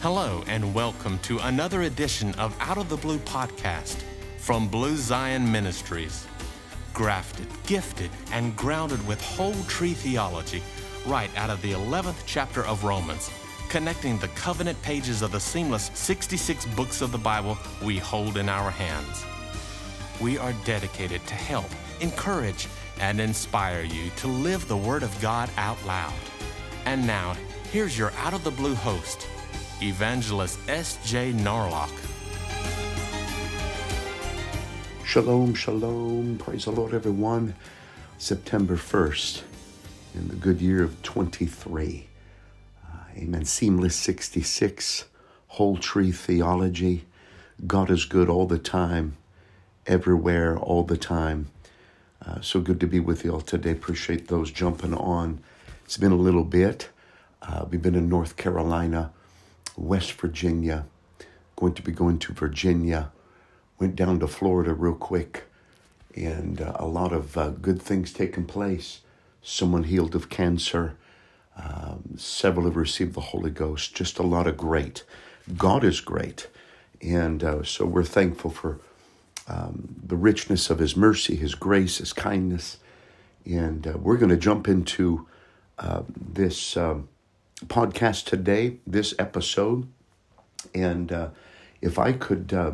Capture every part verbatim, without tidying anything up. Hello and welcome to another edition of Out of the Blue podcast from Blue Zion Ministries. Grafted, gifted, and grounded with whole tree theology right out of the eleventh chapter of Romans, connecting the covenant pages of the seamless sixty-six books of the Bible we hold in our hands. We are dedicated to help, encourage, and inspire you to live the Word of God out loud. And now, here's your Out of the Blue host, Evangelist S. J. Norlock. Shalom, shalom. Praise the Lord, everyone. September first in the good year of twenty-three. Uh, amen. Seamless sixty-six, whole tree theology. God is good all the time, everywhere, all the time. Uh, so good to be with you all today. Appreciate those jumping on. It's been a little bit. Uh, we've been in North Carolina, West Virginia, going to be going to Virginia, went down to Florida real quick, and uh, a lot of uh, good things taking place. Someone healed of cancer, um, several have received the Holy Ghost, just a lot of great. God is great, and uh, so we're thankful for um, the richness of His mercy, His grace, His kindness, and uh, we're going to jump into uh, this um, podcast today, this episode, and uh, if I could uh,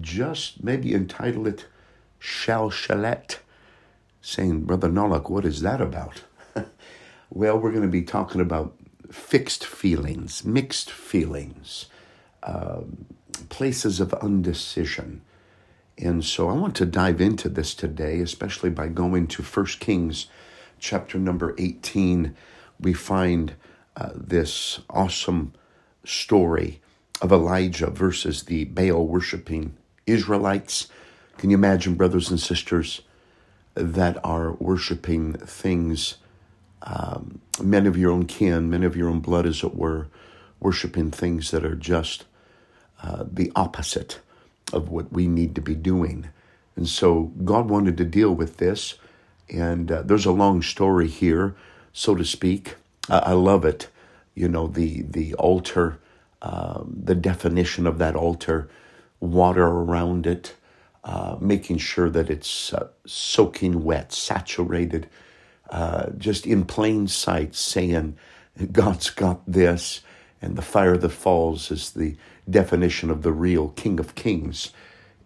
just maybe entitle it Shalshelet, saying, Brother Norlock, what is that about? Well, we're going to be talking about fixed feelings, mixed feelings, uh, places of undecision. And so I want to dive into this today, especially by going to First Kings chapter number eighteen. We find uh, this awesome story of Elijah versus the Baal-worshipping Israelites. Can you imagine, brothers and sisters, that are worshiping things, um, men of your own kin, men of your own blood, as it were, worshiping things that are just uh, the opposite of what we need to be doing. And so God wanted to deal with this, and uh, there's a long story here, so to speak. Uh, I love it. You know, the, the altar, Um, the definition of that altar, water around it, uh, making sure that it's uh, soaking wet, saturated, uh, just in plain sight, saying, God's got this, and the fire that falls is the definition of the real King of Kings.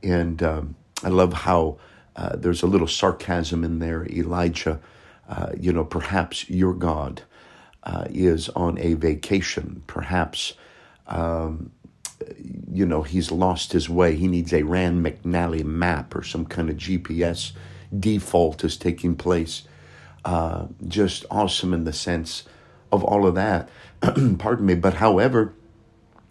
And um, I love how uh, there's a little sarcasm in there. Elijah, uh, you know, perhaps your God uh, is on a vacation, perhaps Um, you know, he's lost his way. He needs a Rand McNally map or some kind of G P S default is taking place. Uh, just awesome in the sense of all of that. Pardon me. But however,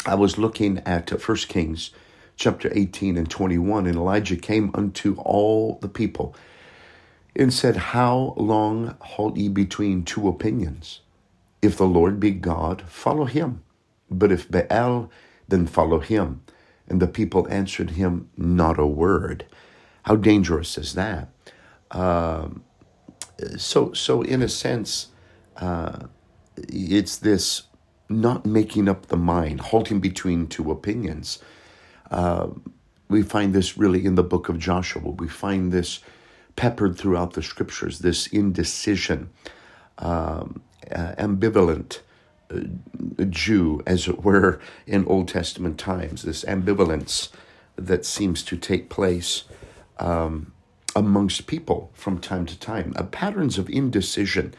I was looking at First Kings chapter eighteen and twenty-one, and Elijah came unto all the people and said, How long halt ye between two opinions? If the Lord be God, follow him. But if Baal, then follow him. And the people answered him, not a word. How dangerous is that? Uh, so, so in a sense, uh, it's this not making up the mind, halting between two opinions. Uh, we find this really in the book of Joshua. We find this peppered throughout the scriptures, this indecision, um, uh, ambivalent A Jew, as it were, in Old Testament times, this ambivalence that seems to take place um, amongst people from time to time, uh, patterns of indecision.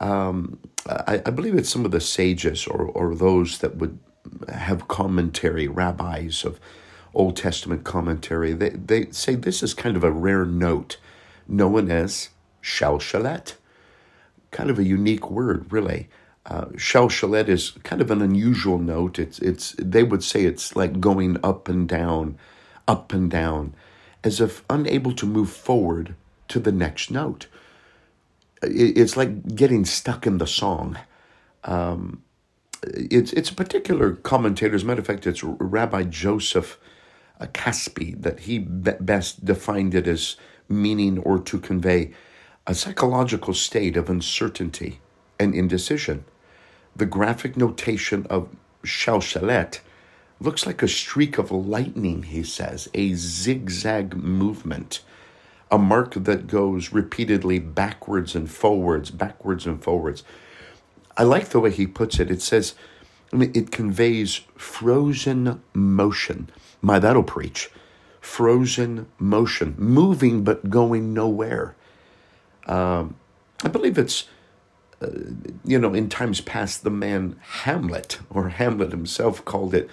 Um, I, I believe it's some of the sages or, or those that would have commentary, rabbis of Old Testament commentary, they, they say this is kind of a rare note known as Shalshelet, kind of a unique word, really. Uh, Shalshelet is kind of an unusual note. It's it's they would say it's like going up and down, up and down, as if unable to move forward to the next note. It's like getting stuck in the song. Um, it's it's a particular commentator. As a matter of fact, it's Rabbi Joseph Caspi that he best defined it as meaning or to convey a psychological state of uncertainty and indecision. The graphic notation of Shalshelet, looks like a streak of lightning, he says, a zigzag movement, a mark that goes repeatedly backwards and forwards, backwards and forwards. I like the way he puts it. It says, I mean, it conveys frozen motion. My, that'll preach. Frozen motion, moving but going nowhere. Um, I believe it's, uh, you know, in times past, the man Hamlet, or Hamlet himself, called it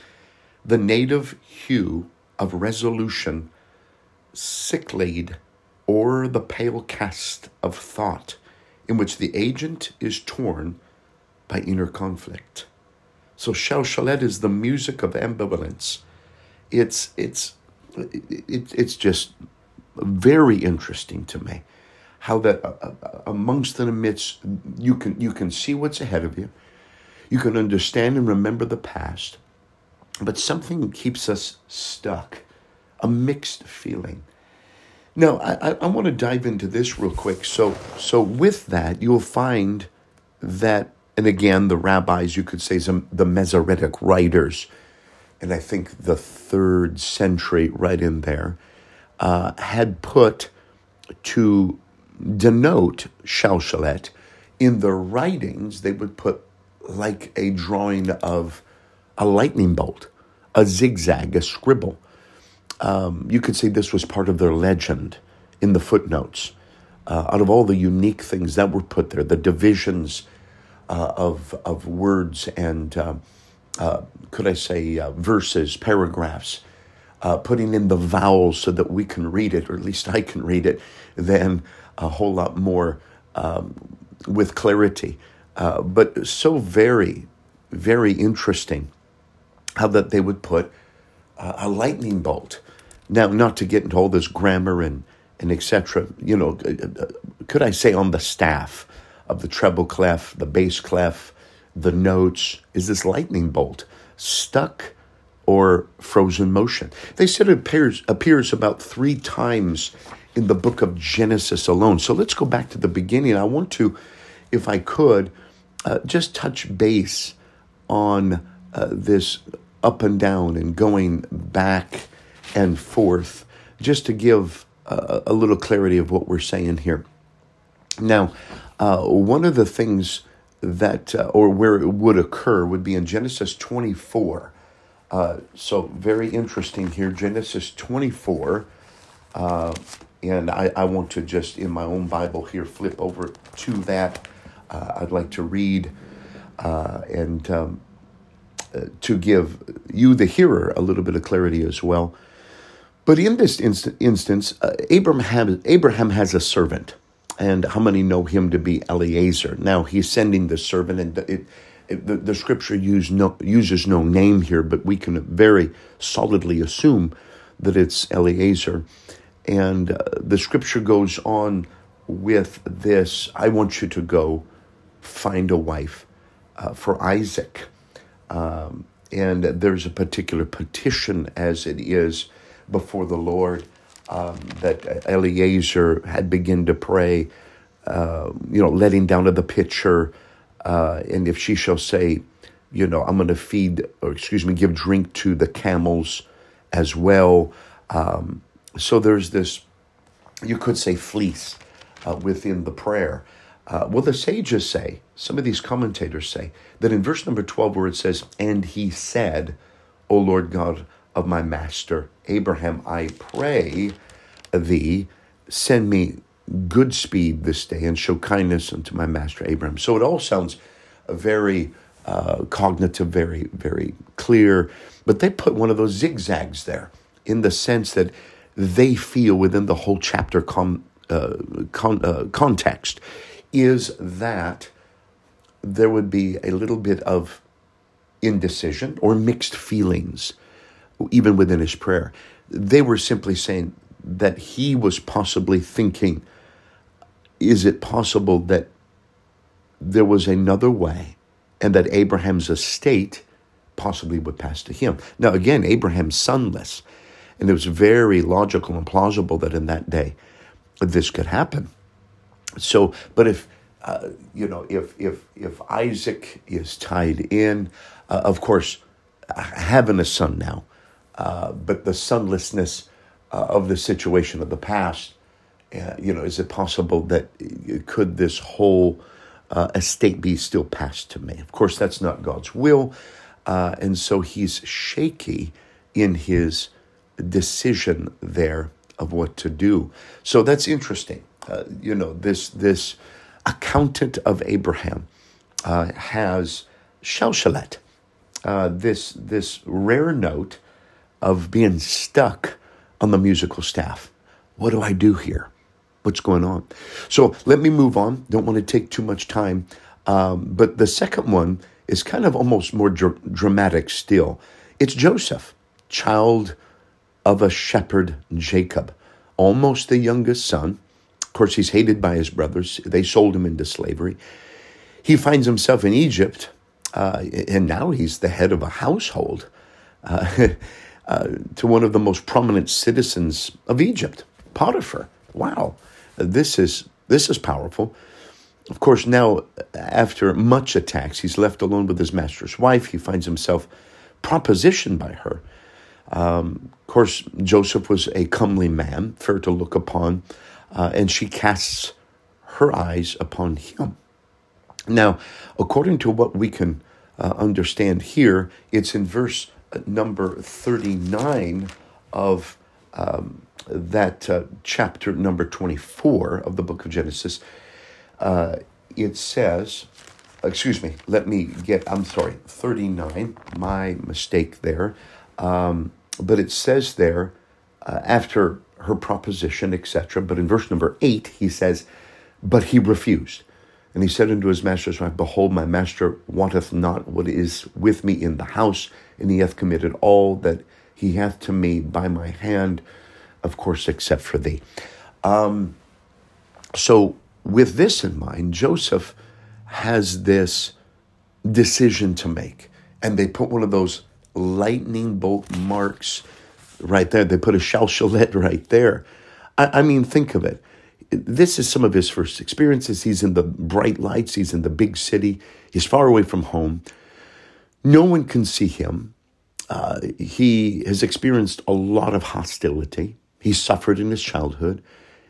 the native hue of resolution, sicklied, or the pale cast of thought, in which the agent is torn by inner conflict. So Shalshelet is the music of ambivalence. It's it's it, it's just very interesting to me how that uh, amongst and amidst you can you can see what's ahead of you, you can understand and remember the past, but something keeps us stuck, a mixed feeling. Now I I, I want to dive into this real quick. So so with that you'll find that. And again, the rabbis, you could say, some the Masoretic writers, and I think the third century right in there, uh, had put to denote Shalshelet in their writings, they would put like a drawing of a lightning bolt, a zigzag, a scribble. Um, you could say this was part of their legend in the footnotes. Uh, out of all the unique things that were put there, the divisions Uh, of of words and, uh, uh, could I say, uh, verses, paragraphs, uh, putting in the vowels so that we can read it, or at least I can read it, then a whole lot more um, with clarity. Uh, but so very, very interesting how that they would put uh, a lightning bolt. Now, not to get into all this grammar and, and et cetera, you know, could I say on the staff, of the treble clef, the bass clef, the notes, is this lightning bolt, stuck or frozen motion. They said it appears, appears about three times in the book of Genesis alone. So let's go back to the beginning. I want to, if I could, uh, just touch base on uh, this up and down and going back and forth, just to give uh, a little clarity of what we're saying here. Now, Uh, one of the things that, uh, or where it would occur, would be in Genesis twenty-four. Uh, so very interesting here, Genesis twenty-four. Uh, and I, I want to just, in my own Bible here, flip over to that. Uh, I'd like to read uh, and um, uh, to give you, the hearer, a little bit of clarity as well. But in this inst- instance, uh, Abraham has, Abraham has a servant. And how many know him to be Eliezer? Now, he's sending the servant, and it, it, the, the scripture use no, uses no name here, but we can very solidly assume that it's Eliezer. And uh, the scripture goes on with this, I want you to go find a wife uh, for Isaac. Um, and there's a particular petition, as it is, before the Lord. Um, that Eliezer had begun to pray, uh, you know, letting down of the pitcher. Uh, and if she shall say, you know, I'm going to feed, or excuse me, give drink to the camels as well. Um, so there's this, you could say, fleece uh, within the prayer. Uh, well, the sages say, some of these commentators say, that in verse number twelve where it says, and he said, O Lord God of my master Abraham, I pray thee, send me good speed this day and show kindness unto my master Abraham. So it all sounds very uh, cognitive, very, very clear. But they put one of those zigzags there in the sense that they feel within the whole chapter com, uh, con, uh, context is that there would be a little bit of indecision or mixed feelings even within his prayer. They were simply saying that he was possibly thinking, is it possible that there was another way and that Abraham's estate possibly would pass to him? Now, again, Abraham's sonless, and it was very logical and plausible that in that day this could happen. So, but if, uh, you know, if if if Isaac is tied in, Uh, of course, having a son now, uh, but the sonlessness uh, of the situation of the past, uh, you know, is it possible that could this whole uh, estate be still passed to me? Of course, that's not God's will. Uh, and so he's shaky in his decision there of what to do. So that's interesting. Uh, you know, this this accountant of Abraham uh, has Shalshelet, uh, this this rare note of being stuck on the musical staff. What do I do here? What's going on? So let me move on. Don't want to take too much time. Um, but the second one is kind of almost more dr- dramatic still. It's Joseph, child of a shepherd, Jacob, almost the youngest son. Of course, he's hated by his brothers. They sold him into slavery. He finds himself in Egypt, uh, and now he's the head of a household uh, uh, to one of the most prominent citizens of Egypt, Potiphar. Wow, this is this is powerful. Of course, now, after much attacks, he's left alone with his master's wife. He finds himself propositioned by her. Um, of course, Joseph was a comely man, fair to look upon, uh, and she casts her eyes upon him. Now, according to what we can uh, understand here, it's in verse number thirty-nine of um, that uh, chapter number twenty-four of the book of Genesis. Uh, it says, excuse me, let me get, I'm sorry, thirty-nine, my mistake there. Um, but it says there, uh, after her proposition, et cetera, but in verse number eight, he says, but he refused. And he said unto his master's wife, behold, my master wanteth not what is with me in the house, and he hath committed all that he hath to me by my hand, of course, except for thee. Um, so, with this in mind, Joseph has this decision to make. And they put one of those lightning bolt marks right there. They put a Shalshelet right there. I, I mean, think of it. This is some of his first experiences. He's in the bright lights. He's in the big city. He's far away from home. No one can see him. Uh, he has experienced a lot of hostility. He suffered in his childhood.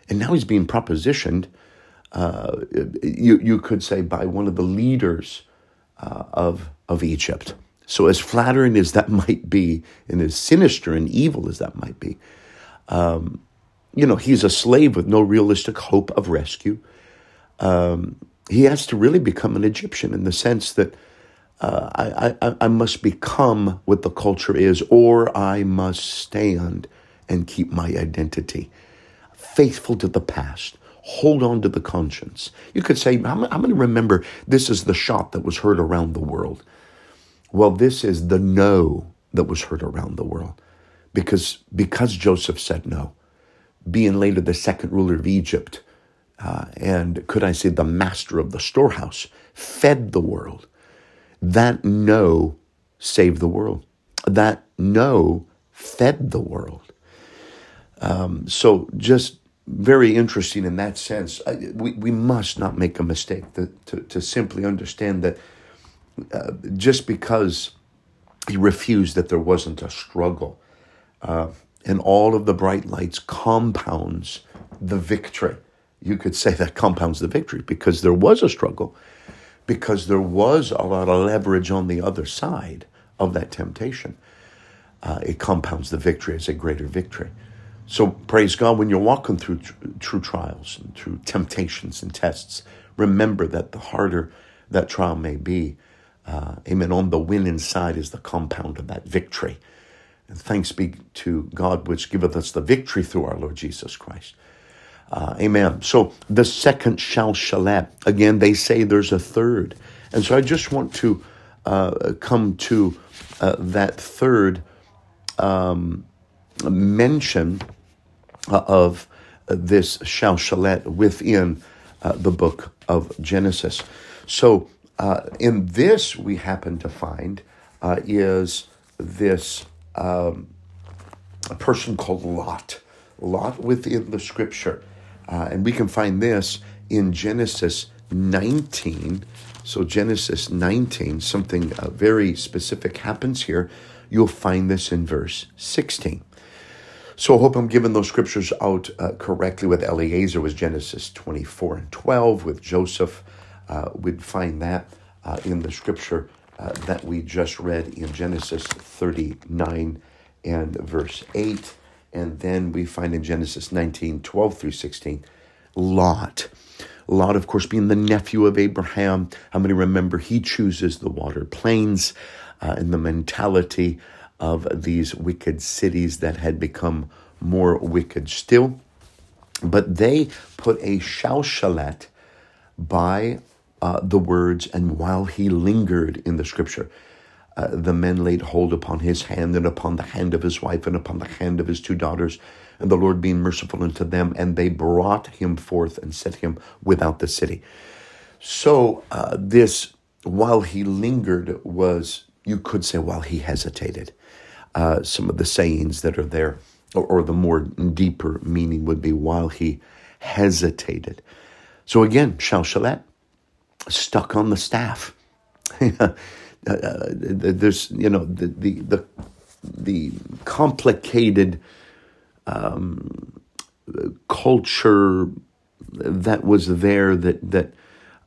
And now he's being propositioned. Uh, you you could say by one of the leaders uh, of of Egypt. So as flattering as that might be, and as sinister and evil as that might be, um, you know, he's a slave with no realistic hope of rescue. Um, he has to really become an Egyptian in the sense that uh, I, I I must become what the culture is, or I must stand and keep my identity, faithful to the past. Hold on to the conscience. You could say, I'm, I'm going to remember this is the shot that was heard around the world. Well, this is the no that was heard around the world. Because, because Joseph said no, being later the second ruler of Egypt, uh, and could I say the master of the storehouse, fed the world. That no saved the world. That no fed the world. Um, so just... Very interesting in that sense. We we must not make a mistake to, to, to simply understand that uh, just because he refused that there wasn't a struggle. Uh, and all of the bright lights compounds the victory. You could say that compounds the victory because there was a struggle, because there was a lot of leverage on the other side of that temptation. Uh, it compounds the victory as a greater victory. So praise God, when you're walking through true trials and through temptations and tests, remember that the harder that trial may be, uh, amen, on the winning side is the compound of that victory. And thanks be to God, which giveth us the victory through our Lord Jesus Christ. Uh, amen. So the second Shalshelet, again, they say there's a third. And so I just want to uh, come to uh, that third um, mention of this Shalshelet within uh, the book of Genesis. So uh, in this we happen to find uh, is this um, a person called Lot. Lot within the scripture. Uh, and we can find this in Genesis nineteen, so Genesis nineteen, something uh, very specific happens here. You'll find this in verse sixteen. So I hope I'm giving those scriptures out uh, correctly. With Eliezer was Genesis twenty-four and twelve. With Joseph, uh, we'd find that uh, in the scripture uh, that we just read in Genesis thirty-nine and verse eight. And then we find in Genesis nineteen, twelve through sixteen, Lot. Lot, of course, being the nephew of Abraham. How many remember he chooses the water plains uh, and the mentality of these wicked cities that had become more wicked still? But they put a Shalshelet by uh, the words, and while he lingered in the scripture, Uh, the men laid hold upon his hand and upon the hand of his wife and upon the hand of his two daughters, and the Lord being merciful unto them, and they brought him forth and set him without the city. So uh, this, while he lingered, was, you could say, while he hesitated. Uh, some of the sayings that are there, or, or the more deeper meaning would be while he hesitated. So again, Shalshelet, stuck on the staff. Uh, there's, you know, the the the, the complicated um, culture that was there that that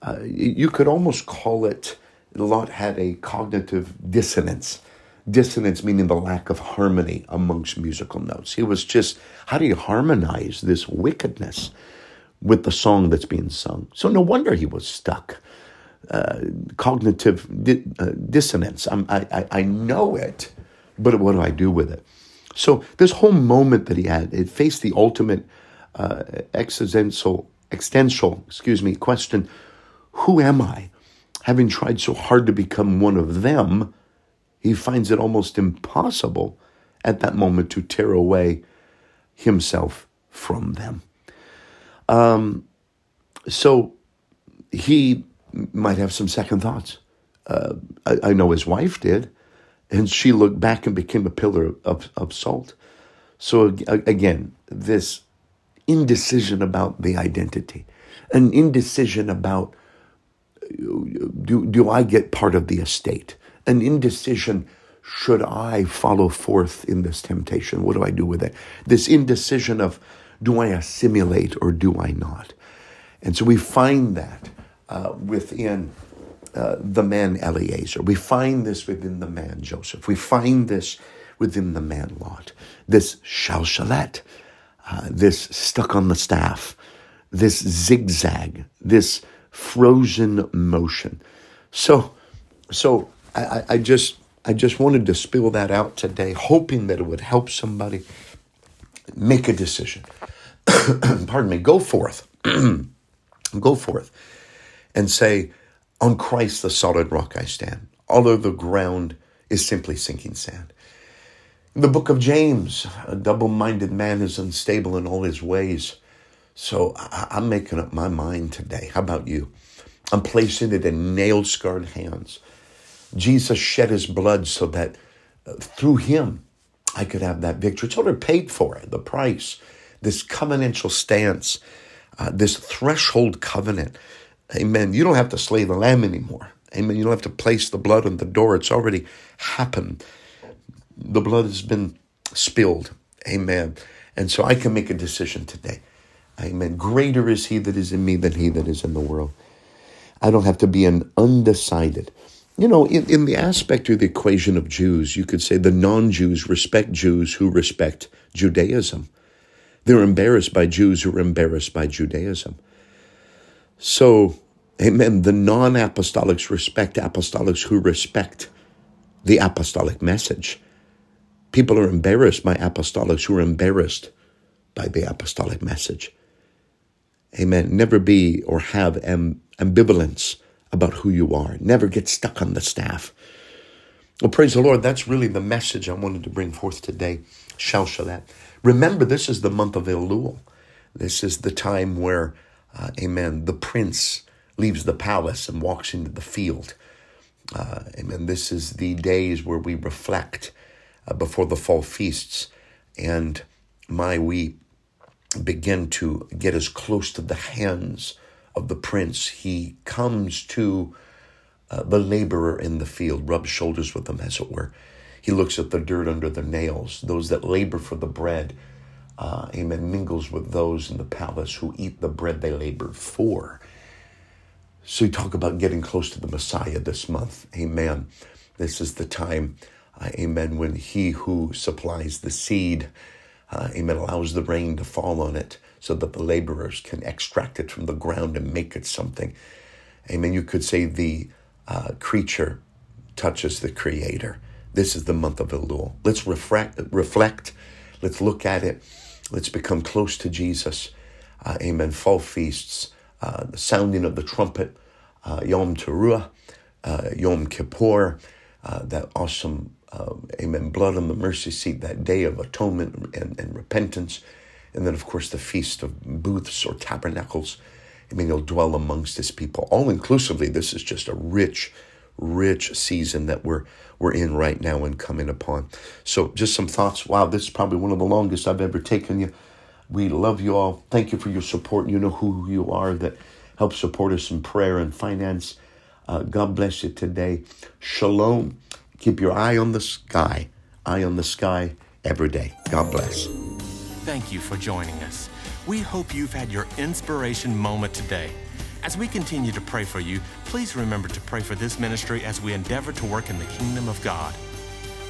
uh, you could almost call it. Lot had a cognitive dissonance, dissonance meaning the lack of harmony amongst musical notes. He was just, how do you harmonize this wickedness with the song that's being sung? So no wonder he was stuck. Uh, cognitive di- uh, dissonance. I'm, I, I I know it, but what do I do with it? So this whole moment that he had, it faced the ultimate uh, existential, existential, excuse me, question: who am I? Having tried so hard to become one of them, he finds it almost impossible at that moment to tear away himself from them. Um, so he might have some second thoughts. Uh, I, I know his wife did, and she looked back and became a pillar of, of salt. So again, this indecision about the identity, an indecision about, do, do I get part of the estate? An indecision, should I follow forth in this temptation? What do I do with it? This indecision of, do I assimilate or do I not? And so we find that Uh, within uh, the man Eliezer. We find this within the man Joseph. We find this within the man Lot. This Shalshelet, uh, this stuck on the staff, this zigzag, this frozen motion. So, so I, I just, I just wanted to spill that out today, hoping that it would help somebody make a decision. Pardon me. Go forth. Go forth. And say, on Christ the solid rock I stand. All of the ground is simply sinking sand. In the book of James, a double-minded man is unstable in all his ways. So I- I'm making up my mind today. How about you? I'm placing it in nail-scarred hands. Jesus shed his blood so that through him I could have that victory. It's already paid for it, the price. This covenantal stance, uh, this threshold covenant. Amen. You don't have to slay the lamb anymore. Amen. You don't have to place the blood on the door. It's already happened. The blood has been spilled. Amen. And so I can make a decision today. Amen. Greater is he that is in me than he that is in the world. I don't have to be an undecided. You know, in, in the aspect of the equation of Jews, you could say the non-Jews respect Jews who respect Judaism. They're embarrassed by Jews who are embarrassed by Judaism. So, amen, the non-apostolics respect apostolics who respect the apostolic message. People are embarrassed by apostolics who are embarrassed by the apostolic message. Amen. Never be or have am- ambivalence about who you are. Never get stuck on the staff. Well, praise the Lord. That's really the message I wanted to bring forth today. Shalshelet. Remember, this is the month of Elul. This is the time where Uh, amen. The prince leaves the palace and walks into the field. Uh, amen. This is the days where we reflect uh, before the fall feasts. And my, we begin to get as close to the hands of the prince, he comes to uh, the laborer in the field, rubs shoulders with them, as it were. He looks at the dirt under the nails, those that labor for the bread. Uh, amen, mingles with those in the palace who eat the bread they labored for. So you talk about getting close to the Messiah this month. Amen. This is the time, uh, amen, when he who supplies the seed, uh, amen, allows the rain to fall on it so that the laborers can extract it from the ground and make it something. Amen. You could say the uh, creature touches the creator. This is the month of Elul. Let's refract, reflect. Let's look at it. Let's become close to Jesus. Uh, amen. Fall feasts, uh, the sounding of the trumpet, uh, Yom Teruah, uh, Yom Kippur, uh, that awesome, uh, amen, blood on the mercy seat, that day of atonement and, and repentance. And then, of course, the feast of booths or tabernacles. I mean, he'll dwell amongst his people. All inclusively, this is just a rich, rich season that we're we're in right now and coming upon. So just some thoughts. Wow, this is probably one of the longest I've ever taken you. We love you all. Thank you for your support. You know who you are that help support us in prayer and finance. Uh, God bless you today. Shalom. Keep your eye on the sky. Eye on the sky every day. God bless. Thank you for joining us. We hope you've had your inspiration moment today. As we continue to pray for you, please remember to pray for this ministry as we endeavor to work in the kingdom of God.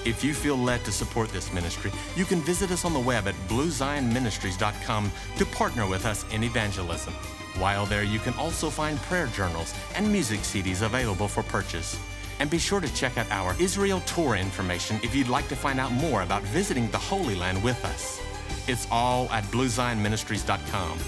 If you feel led to support this ministry, you can visit us on the web at blue zion ministries dot com to partner with us in evangelism. While there, you can also find prayer journals and music C Ds available for purchase. And be sure to check out our Israel tour information if you'd like to find out more about visiting the Holy Land with us. It's all at blue zion ministries dot com.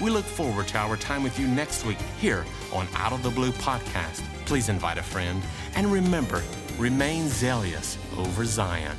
We look forward to our time with you next week here on Out of the Blue podcast. Please invite a friend and remember, remain zealous over Zion.